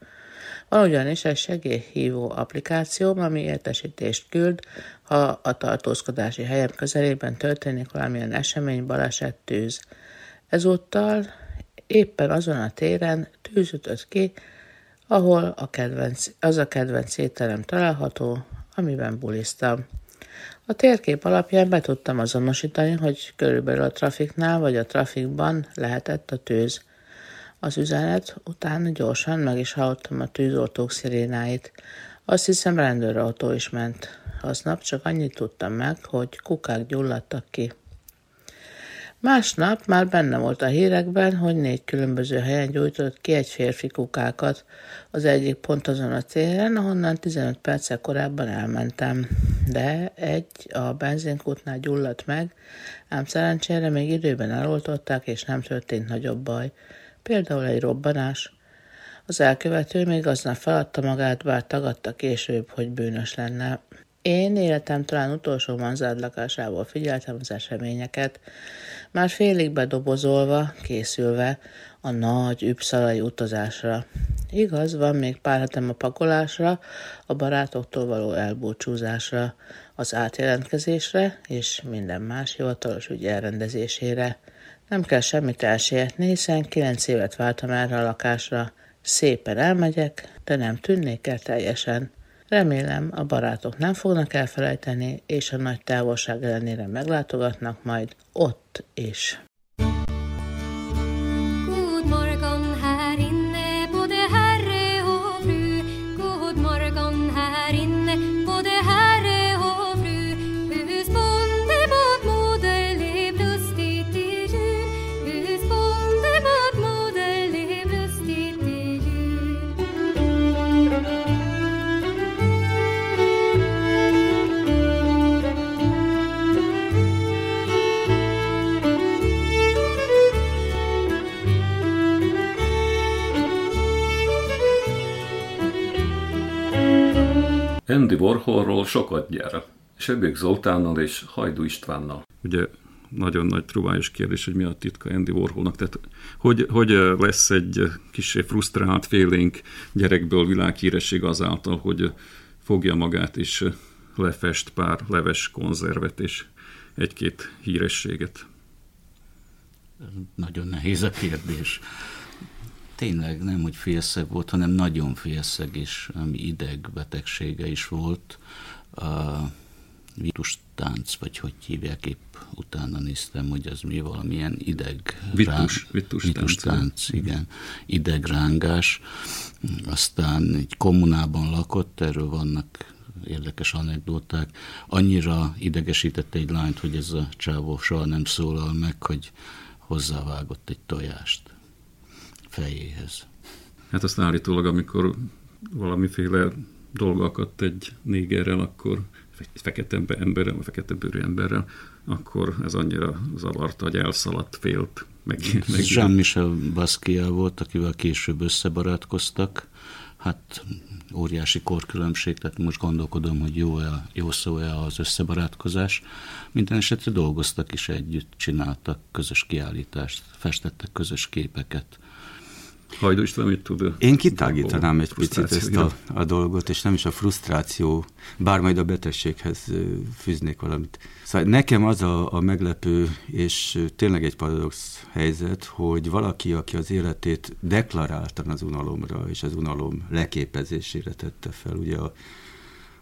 Van ugyanis egy segélyhívó applikációm, ami értesítést küld, ha a tartózkodási helyem közelében történik valamilyen esemény, baleset, tűz. Ezúttal éppen azon a téren tűz ütött ki, ahol a kedvenc, az a kedvenc étterem található, amiben buliztam. A térkép alapján be tudtam azonosítani, hogy körülbelül a trafiknál vagy a trafikban lehetett a tűz. Az üzenet után gyorsan meg is hallottam a tűzoltók szirénáit. Azt hiszem, rendőrautó is ment. Aznap csak annyit tudtam meg, hogy kukák gyulladtak ki. Másnap már benne volt a hírekben, hogy négy különböző helyen gyújtott ki egy férfi kukákat. Az egyik pont azon a téren, ahonnan tizenöt perccel korábban elmentem. De egy a benzinkútnál gyulladt meg, ám szerencsére még időben eloltották, és nem történt nagyobb baj. például egy robbanás. Az elkövető még aznap feladta magát, bár tagadta később, hogy bűnös lenne. Én életem talán utolsó manzád lakásából figyeltem az eseményeket, már félig bedobozolva, készülve a nagy uppsalai utazásra. Igaz, van még pár hetem a pakolásra, a barátoktól való elbúcsúzásra, az átjelentkezésre és minden más hivatalos ügy elrendezésére. Nem kell semmit elsietni, hiszen kilenc évet vártam erre a lakásra. Szépen elmegyek, de nem tűnnék el teljesen. Remélem, a barátok nem fognak elfelejteni, és a nagy távolság ellenére meglátogatnak majd ott is. Andy Warholról sokat nyer, Sebők Zoltánnal és Hajdú Istvánnal. Ugye nagyon nagy truvályos kérdés, hogy mi a titka Andy Warholnak, tehát hogy, hogy lesz egy kissé frusztrált, félénk gyerekből világhíresség azáltal, hogy fogja magát és lefest pár leves konzervet és egy-két hírességet. Nagyon nehéz a kérdés. Tényleg nem, hogy félszeg volt, hanem nagyon félszeg is, ami idegbetegsége is volt. A vitustánc, vagy hogy hívják, épp utána néztem, hogy az mi, valamilyen ideg... Vitus, vitustánc. Vitustánc, igen. Idegrángás. Aztán egy kommunában lakott, erről vannak érdekes anekdóták. Annyira idegesítette egy lányt, hogy ez a csávó soha nem szólal meg, hogy hozzávágott egy tojást fejéhez. Hát azt állítólag, amikor valamiféle dolga akadt egy négerrel, akkor egy fekete emberrel, vagy fekete bőrű emberrel, akkor ez annyira zavarta, hogy elszaladt, félt. Meg, meg... Jean-Michel Basquiat volt, akivel később összebarátkoztak. Hát óriási korkülönbség, tehát most gondolkodom, hogy jó-e, jó szó-e az összebarátkozás. Minden esetre dolgoztak is együtt, csináltak közös kiállítást, festettek közös képeket. Hajdú István, mit tud? Én kitágítanám egy picit ezt a, a dolgot, és nem is a frusztráció, bár majd a betegséghez fűznék valamit. Szóval nekem az a, a meglepő, és tényleg egy paradox helyzet, hogy valaki, aki az életét deklaráltan az unalomra, és az unalom leképezésére tette fel, ugye a,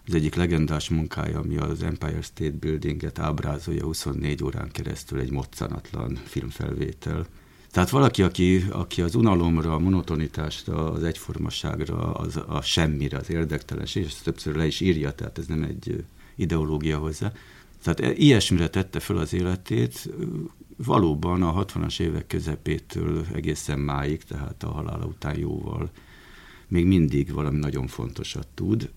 az egyik legendás munkája, ami az Empire State Building-et ábrázolja huszonnégy órán keresztül egy moccanatlan filmfelvétel. Tehát valaki, aki, aki az unalomra, a monotonitásra, az egyformaságra, az, a semmire, az érdektelenség, és ezt többször le is írja, tehát ez nem egy ideológia hozzá. Tehát ilyesmire tette föl az életét, valóban a hatvanas évek közepétől egészen máig, tehát a halála után jóval, még mindig valami nagyon fontosat tud.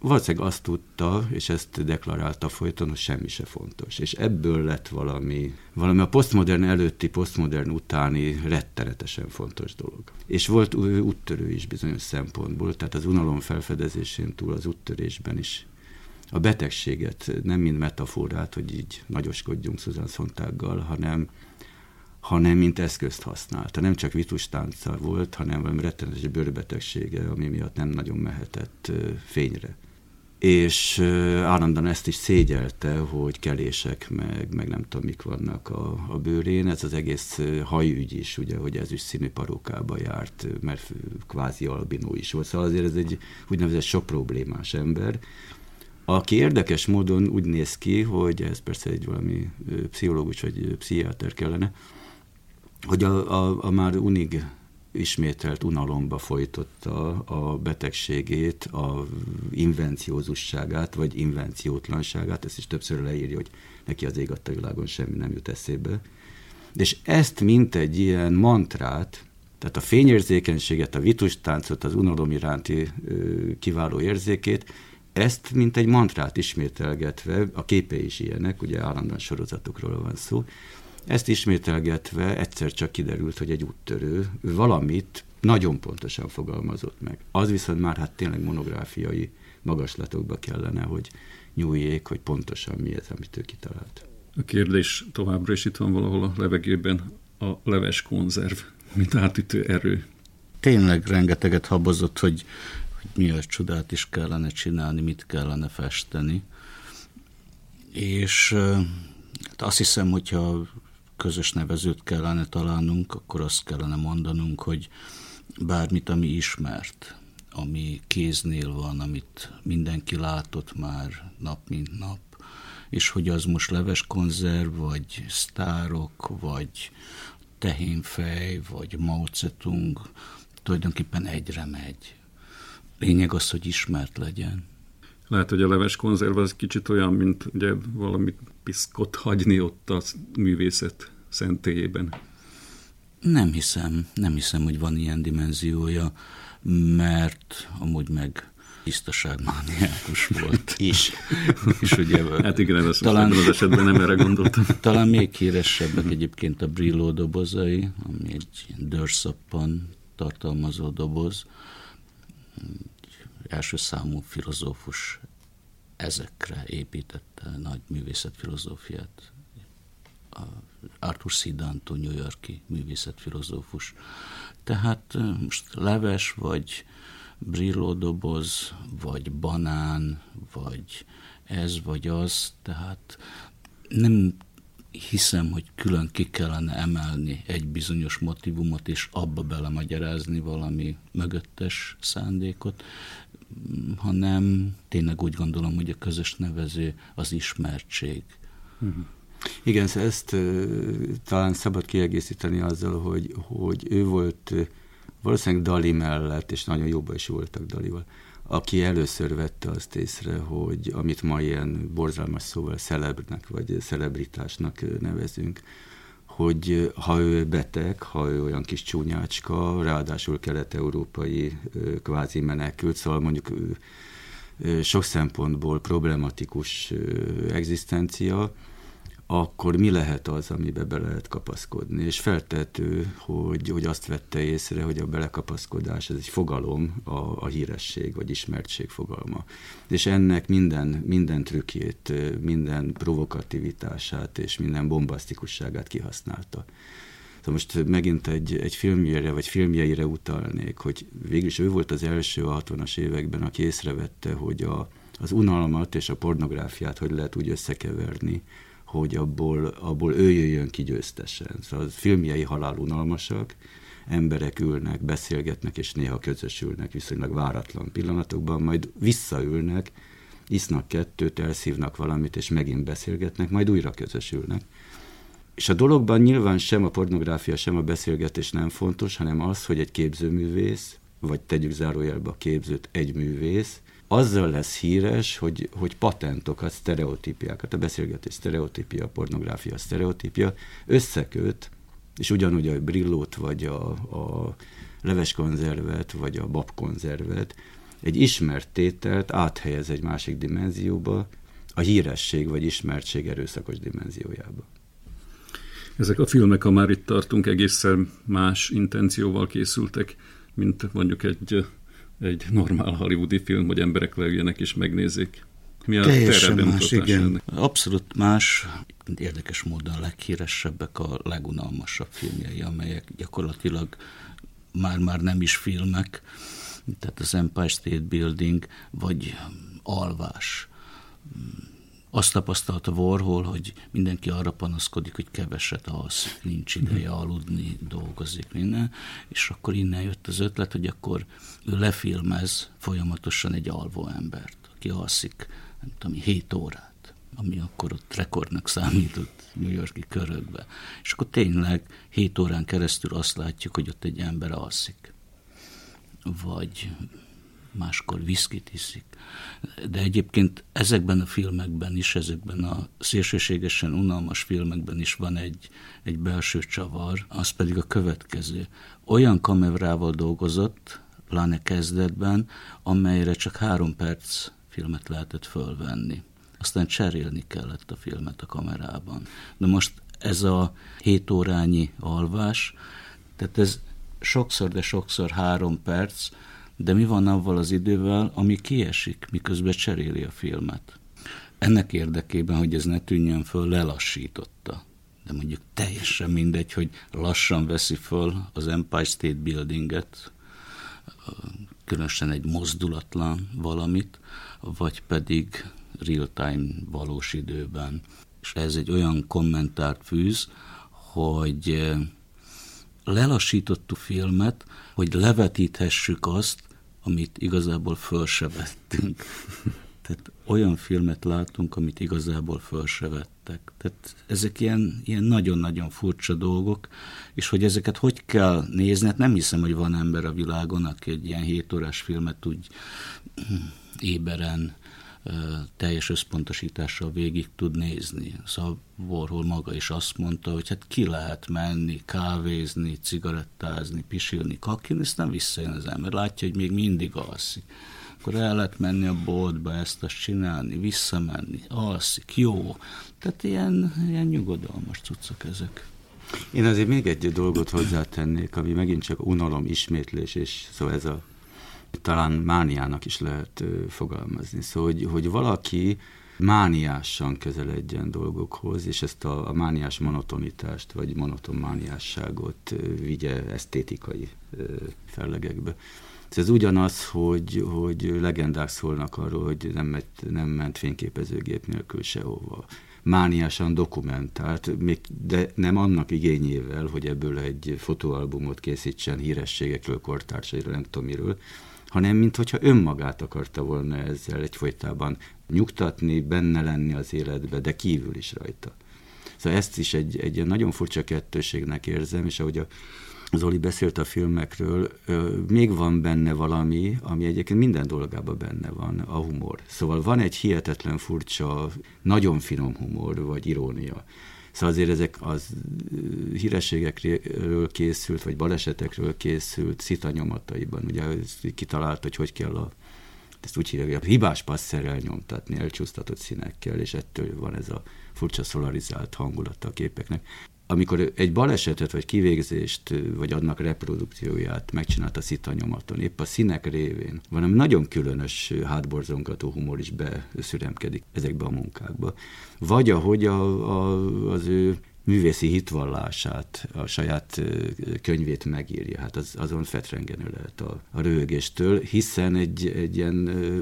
Valószínűleg azt tudta, és ezt deklarálta folyton, hogy semmi se fontos. És ebből lett valami, valami a posztmodern előtti, posztmodern utáni rettenetesen fontos dolog. És volt úttörő is bizonyos szempontból, tehát az unalom felfedezésén túl az úttörésben is a betegséget, nem mint metaforát, hogy így nagyoskodjunk Susan Sontaggal, hanem, hanem mint eszközt használta. Nem csak vitustánca volt, hanem valami rettenetes bőrbetegsége, ami miatt nem nagyon mehetett fényre. És állandóan ezt is szégyelte, hogy kelések, meg, meg nem tudom, mik vannak a, a bőrén. Ez az egész hajügy is, ugye, hogy ezüst színű parókába járt, mert kvázi albinó is volt. Szóval azért ez egy úgynevezett sok problémás ember, aki érdekes módon úgy néz ki, hogy ez persze egy valami pszichológus vagy pszichiáter kellene, hogy a, a, a már unig ismételt unalomba folytotta a betegségét, a invenciózusságát, vagy invenciótlanságát, ezt is többször leírja, hogy neki az ég adta világon semmi nem jut eszébe. És ezt mint egy ilyen mantrát, tehát a fényérzékenységet, a vitustáncot, az unalom iránti kiváló érzékét, ezt mint egy mantrát ismételgetve, a képei is ilyenek, ugye állandóan sorozatokról van szó, Ezt ismételgetve egyszer csak kiderült, hogy egy úttörő valamit nagyon pontosan fogalmazott meg. Az viszont már hát tényleg monográfiai magaslatokba kellene, hogy nyúljék, hogy pontosan mi ez, amit ő kitalált. A kérdés továbbra is itt van valahol a levegőben, a leves konzerv, mint átütő erő. Tényleg rengeteget habozott, hogy, hogy mi a csodát is kellene csinálni, mit kellene festeni. És hát azt hiszem, hogyha közös nevezőt kellene találnunk, akkor azt kellene mondanunk, hogy bármit, ami ismert, ami kéznél van, amit mindenki látott már nap mint nap, és hogy az most leveskonzerv, vagy sztárok, vagy tehénfej, vagy Mao Tse-tung, tulajdonképpen egyre megy. Lényeg az, hogy ismert legyen. Lehet, hogy a leveskonzerv az kicsit olyan, mint ugye valamit piszkot hagyni ott a művészet szentélyében. Nem hiszem, nem hiszem, hogy van ilyen dimenziója, mert amúgy meg tisztaságmániákus volt is. És ugye, hát igen, ez talán az esetben nem erre gondoltam. Talán még híresebbek egyébként a Brillo dobozai, ami egy dörrszappan tartalmazó doboz. Első számú filozófus ezekre építette nagy művészetfilozófiát. Arthur C. Danto, New York-i művészetfilozófus. Tehát most leves, vagy Brillo doboz, vagy banán, vagy ez, vagy az, tehát nem hiszem, hogy külön ki kellene emelni egy bizonyos motivumot, és abba belemagyarázni valami mögöttes szándékot, hanem tényleg úgy gondolom, hogy a közös nevező az ismertség. Uh-huh. Igen, ezt uh, talán szabad kiegészíteni azzal, hogy, hogy ő volt uh, valószínűleg Dali mellett, és nagyon jóban is voltak Dalival, aki először vette azt észre, hogy amit ma ilyen borzalmas szóval szelebrnek, vagy szelebritásnak nevezünk, hogy ha ő beteg, ha ő olyan kis csúnyácska, ráadásul kelet-európai kvázi menekült, szóval mondjuk sok szempontból problematikus egzisztencia, akkor mi lehet az, amiben be lehet kapaszkodni? És feltehető, hogy, hogy azt vette észre, hogy a belekapaszkodás, ez egy fogalom, a, a híresség vagy ismertség fogalma. És ennek minden, minden trükkjét, minden provokativitását és minden bombasztikusságát kihasználta. Szóval most megint egy, egy filmjére vagy filmjeire utalnék, hogy végülis ő volt az első a hatvanas években, aki észrevette, hogy a, az unalmat és a pornográfiát hogy lehet úgy összekeverni, hogy abból, abból ő jöjjön ki győztesen. Szóval a filmjei halálunalmasak, emberek ülnek, beszélgetnek, és néha közösülnek viszonylag váratlan pillanatokban, majd visszaülnek, isznak kettőt, elszívnak valamit, és megint beszélgetnek, majd újra közösülnek. És a dologban nyilván sem a pornográfia, sem a beszélgetés nem fontos, hanem az, hogy egy képzőművész, vagy tegyük zárójelbe a képzőt, egy művész, azzal lesz híres, hogy, hogy patentokat, sztereotípiákat, a beszélgetés sztereotípia, a pornográfia a sztereotípia összeköt, és ugyanúgy a brillót, vagy a, a leveskonzervet, vagy a babkonzervet, egy ismert tételt áthelyez egy másik dimenzióba, a híresség vagy ismertség erőszakos dimenziójába. Ezek a filmek, ha már itt tartunk, egészen más intencióval készültek, mint mondjuk egy... egy normál hollywoodi film, hogy emberek leüljenek és megnézzék. Mi a teljesen más, igen. Ennek? Abszolút más. Érdekes módon a leghíresebbek a legunalmasabb filmjei, amelyek gyakorlatilag már-már nem is filmek, tehát az Empire State Building, vagy Alvás. Azt tapasztalta Warhol, hogy mindenki arra panaszkodik, hogy keveset alszik, nincs ideje aludni, dolgozik, minden, és akkor innen jött az ötlet, hogy akkor ő lefilmez folyamatosan egy alvó embert, aki alszik, nem tudom, hét órát, ami akkor ott rekordnak számított New York-i körökbe. És akkor tényleg hét órán keresztül azt látjuk, hogy ott egy ember alszik. Vagy... máskor viszkit iszik. De egyébként ezekben a filmekben is, ezekben a szélsőségesen unalmas filmekben is van egy, egy belső csavar, az pedig a következő. Olyan kamerával dolgozott, pláne kezdetben, amelyre csak három perc filmet lehetett fölvenni. Aztán cserélni kellett a filmet a kamerában. De most ez a hét órányi alvás, tehát ez sokszor, de sokszor három perc, de mi van avval az idővel, ami kiesik, miközben cseréli a filmet. Ennek érdekében, hogy ez ne tűnjön föl, lelassította. De mondjuk teljesen mindegy, hogy lassan veszi föl az Empire State Building-et, különösen egy mozdulatlan valamit, vagy pedig real-time valós időben. És ez egy olyan kommentárt fűz, hogy lelassítottuk filmet, hogy levetíthessük azt, amit igazából föl se vettünk. Tehát olyan filmet látunk, amit igazából föl se vettek. Tehát ezek ilyen, ilyen nagyon-nagyon furcsa dolgok, és hogy ezeket hogy kell nézni, hát nem hiszem, hogy van ember a világon, aki egy ilyen hétórás filmet úgy éberen, teljes összpontosítással végig tud nézni. Szóval Warhol maga is azt mondta, hogy hát ki lehet menni, kávézni, cigarettázni, pisilni, kakilni, aztán visszajön az ember, látja, hogy még mindig alszik. Akkor el lehet menni a boltba, ezt azt csinálni, visszamenni, alszik, jó. Tehát ilyen, ilyen nyugodalmas cuccok ezek. Én azért még egy dolgot hozzátennék, ami megint csak unalom, ismétlés, és szóval ez a talán mániának is lehet fogalmazni. Szóval, hogy, hogy valaki mániásan közeledjen dolgokhoz, és ezt a, a mániás monotonitást, vagy monoton mániásságot vigye esztétikai fellegekbe. Ez ugyanaz, hogy, hogy legendák szólnak arról, hogy nem ment, nem ment fényképezőgép nélkül sehova. Mániásan dokumentált, még, de nem annak igényével, hogy ebből egy fotóalbumot készítsen hírességekről, kortársairól, nem tudom miről, hanem minthogyha önmagát akarta volna ezzel egyfolytában nyugtatni, benne lenni az életbe, de kívül is rajta. Szóval ezt is egy, egy nagyon furcsa kettőségnek érzem, és ahogy a Zoli beszélt a filmekről, még van benne valami, ami egyébként minden dolgában benne van, a humor. Szóval van egy hihetetlen furcsa, nagyon finom humor, vagy irónia. Szóval azért ezek az hírességekről készült, vagy balesetekről készült szita nyomataiban. Ugye kitalált, hogy hogy kell a, ezt úgy hívják, a hibás passzerrel nyomtatni, elcsúsztatott színekkel, és ettől van ez a furcsa szolarizált hangulata a képeknek. Amikor egy balesetet, vagy kivégzést, vagy annak reprodukcióját megcsinált a szita nyomaton, épp a színek révén, valami nagyon különös, hátborzongató humor is beszüremkedik ezekbe a munkákba. Vagy ahogy a, a, az ő művészi hitvallását, a saját könyvét megírja, hát az, azon fetrengenő lehet a, a röhögéstől, hiszen egy, egy ilyen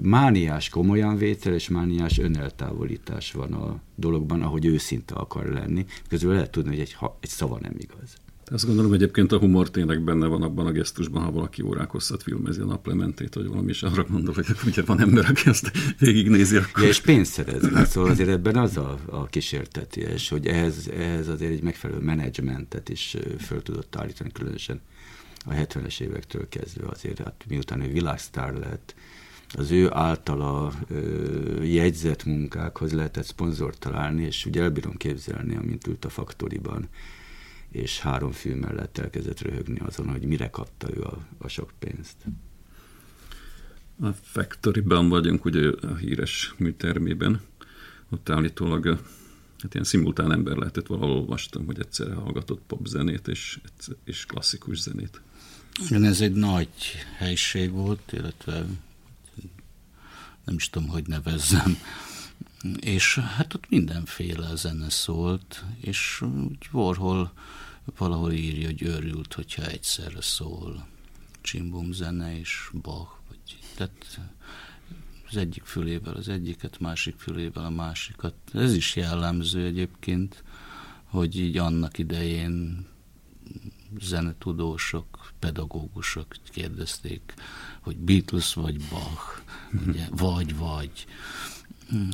mániás komolyan vétel és mániás öneltávolítás van a dologban, ahogy őszinte akar lenni, közül lehet tudni, hogy egy, egy szava nem igaz. Azt gondolom, egyébként a humor tényleg benne van abban a gesztusban, ha valaki órák hosszat filmezi a naplementét, vagy valami, és arra gondolok, hogy ugye van ember, aki ezt végignézi. Akkor... Ja, és pénzt szerezni. Szóval azért ebben az a, a kísértetés, hogy ehhez, ehhez azért egy megfelelő menedzsmentet is föl tudott állítani, különösen a hetvenes évektől kezdve azért, hát miután ő világsztár lett, az ő általa ö, jegyzett munkákhoz lehetett szponzort találni, és ugye elbírom képzelni, amint ült a faktoriban, és három fű mellett elkezdett röhögni azon, hogy mire kapta ő a, a sok pénzt. A Factory-ben vagyunk, ugye a híres műtermében, ott állítólag hát ilyen szimultán ember lehetett, valahol olvastam, hogy egyszerre hallgatott popzenét és, és klasszikus zenét. Igen, ez egy nagy helyiség volt, illetve nem is tudom, hogy nevezzem. És hát ott mindenféle zene szólt, és úgy Warhol valahol írja, hogy őrült, hogyha egyszerre szól csimbom zene és Bach, vagy, tehát az egyik fülével az egyiket, másik fülével a másikat. Ez is jellemző egyébként, hogy így annak idején zenetudósok, pedagógusok kérdezték, hogy Beatles vagy Bach, ugye, vagy, vagy.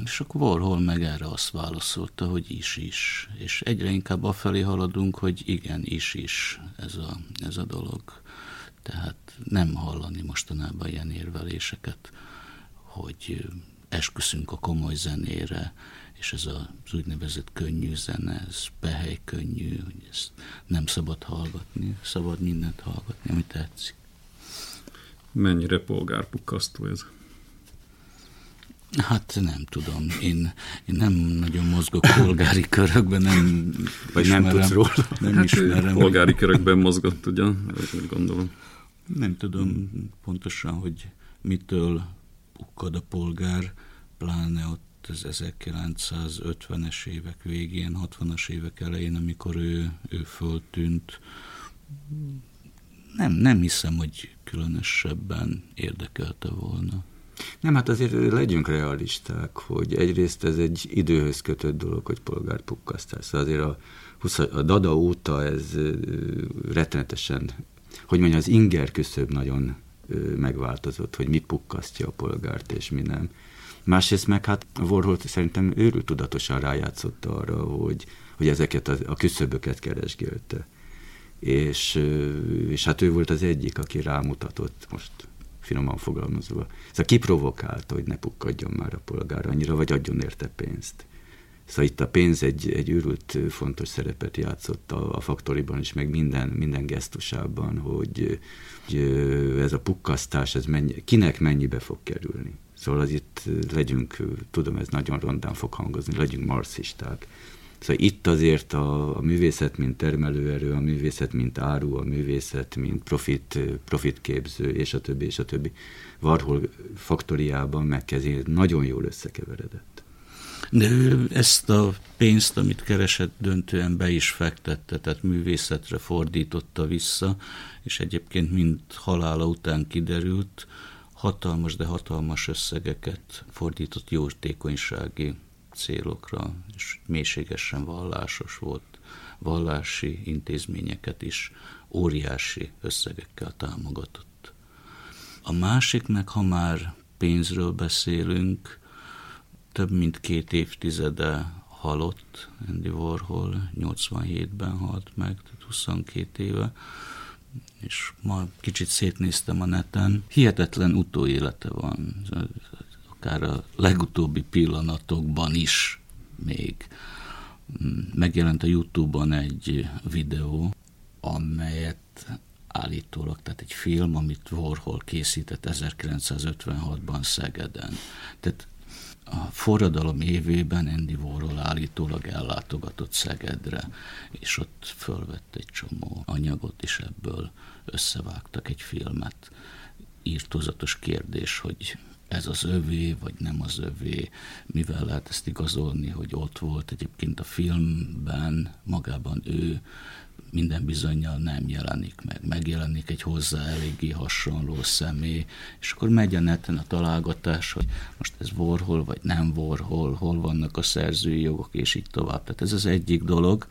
És akkor Warhol meg erre azt válaszolta, hogy is-is. És egyre inkább afelé haladunk, hogy igen, is-is ez a, ez a dolog. Tehát nem hallani mostanában ilyen érveléseket, hogy esküszünk a komoly zenére, és ez az úgynevezett könnyű zene, ez behely könnyű, hogy ezt nem szabad hallgatni, szabad mindent hallgatni, ami tetszik. Mennyire polgárpukkasztó ez? Hát nem tudom, én, én nem nagyon mozgok polgári körökben, nem Vagy ismerem. Nem tudsz róla? Nem hát ismerem. Polgári körökben mozgott, ugye? Gondolom. Nem tudom hmm. pontosan, hogy mitől pukkad a polgár, pláne ott az ezerkilencszázötvenes évek végén, hatvanas évek elején, amikor ő, ő föltűnt. Nem, nem hiszem, hogy különösebben érdekelte volna. Nem, hát azért legyünk realisták, hogy egyrészt ez egy időhöz kötött dolog, hogy polgárpukkasztás. Szóval azért a, a Dada óta ez rettenetesen, hogy mondjam, az inger küszöb nagyon megváltozott, hogy mi pukkasztja a polgárt és mi nem. Másrészt meg hát Warhol szerintem őrült tudatosan rájátszott arra, hogy, hogy ezeket a, a küszöböket keresgélte. És, és hát ő volt az egyik, aki rámutatott most finoman fogalmazva. Szóval kiprovokálta, hogy ne pukkadjon már a polgár annyira, vagy adjon érte pénzt. Szóval itt a pénz egy, egy őrült fontos szerepet játszott a, a faktoriban is, meg minden, minden gesztusában, hogy, hogy ez a pukkasztás, ez mennyi, kinek mennyibe fog kerülni. Szóval az itt legyünk, tudom, ez nagyon rondán fog hangozni, legyünk marxisták. Szóval itt azért a, a művészet, mint termelőerő, a művészet, mint áru, a művészet, mint profit, profitképző, és a többi, és a többi. Warhol faktoriában megkezdett, nagyon jól összekeveredett. De ő ezt a pénzt, amit keresett, döntően be is fektette, tehát művészetre fordította vissza, és egyébként mind halála után kiderült, hatalmas, de hatalmas összegeket fordított jótékonysági célokra, és mélységesen vallásos volt, vallási intézményeket is óriási összegekkel támogatott. A másiknek, ha már pénzről beszélünk, több mint két évtizede halott, Andy Warhol nyolcvanhétben halt meg, tehát huszonkét éve, és ma kicsit szétnéztem a neten, hihetetlen utóélete van, akár a legutóbbi pillanatokban is még. Megjelent a YouTube-on egy videó, amelyet állítólag, tehát egy film, amit Warhol készített ezerkilencszázötvenhatban Szegeden. Tehát a forradalom évében Andy Warhol állítólag ellátogatott Szegedre, és ott fölvett egy csomó anyagot, és ebből összevágtak egy filmet. Irtózatos kérdés, hogy ez az övé, vagy nem az övé, mivel lehet ezt igazolni, hogy ott volt. Egyébként a filmben magában ő minden bizonnyal nem jelenik meg. Megjelenik egy hozzá eléggé hasonló személy, és akkor megy a neten a találgatás, hogy most ez Warhol, vagy nem Warhol, hol vannak a szerzői jogok, és így tovább. Tehát ez az egyik dolog.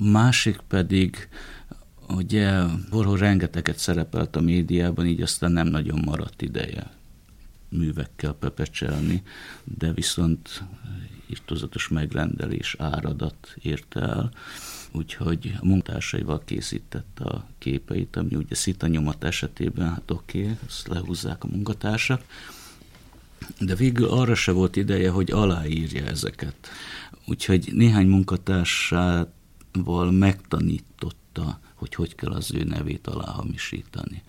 A másik pedig, ugye Warhol rengeteget szerepelt a médiában, így aztán nem nagyon maradt ideje művekkel pepecselni, de viszont irtózatos megrendelés áradat érte el, úgyhogy a munkatársaival készített a képeit, ami ugye szitanyomat esetében, hát oké, okay, ezt lehúzzák a munkatársak, de végül arra se volt ideje, hogy aláírja ezeket. Úgyhogy néhány munkatársával megtanította, hogy hogy kell az ő nevét aláhamisítani.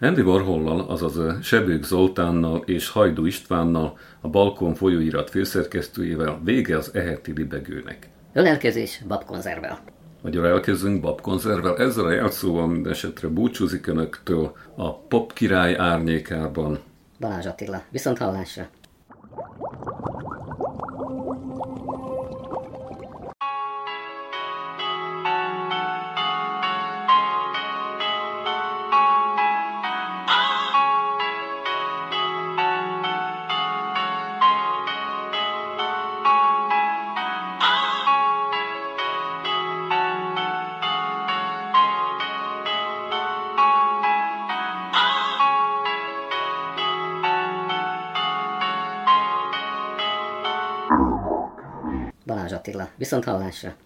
Andy Warhollal, azaz Sebők Zoltánnal és Hajdú Istvánnal, a Balkon folyóirat főszerkesztőjével vége az eheti libegőnek. Ölelkezés babkonzervvel. Magyar elkezünk babkonzervvel, ezzel a játszóval minden esetre búcsúzik önöktől a pop király árnyékában. Balázs Attila, viszont hallásra! Balázs Attila. Viszont hallásra!